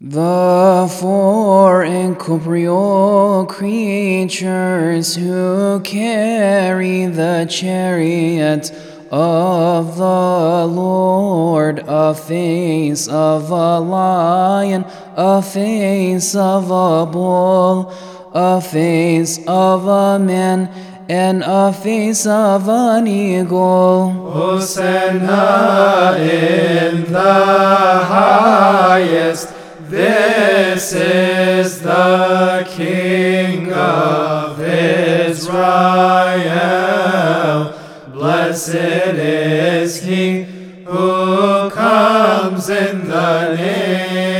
The four incorporeal creatures who carry the chariot of the Lord, a face of a lion, a face of a bull, a face of a man, and a face of an eagle. Hosanna in the highest. This is the King of Israel. Blessed is he who comes in the name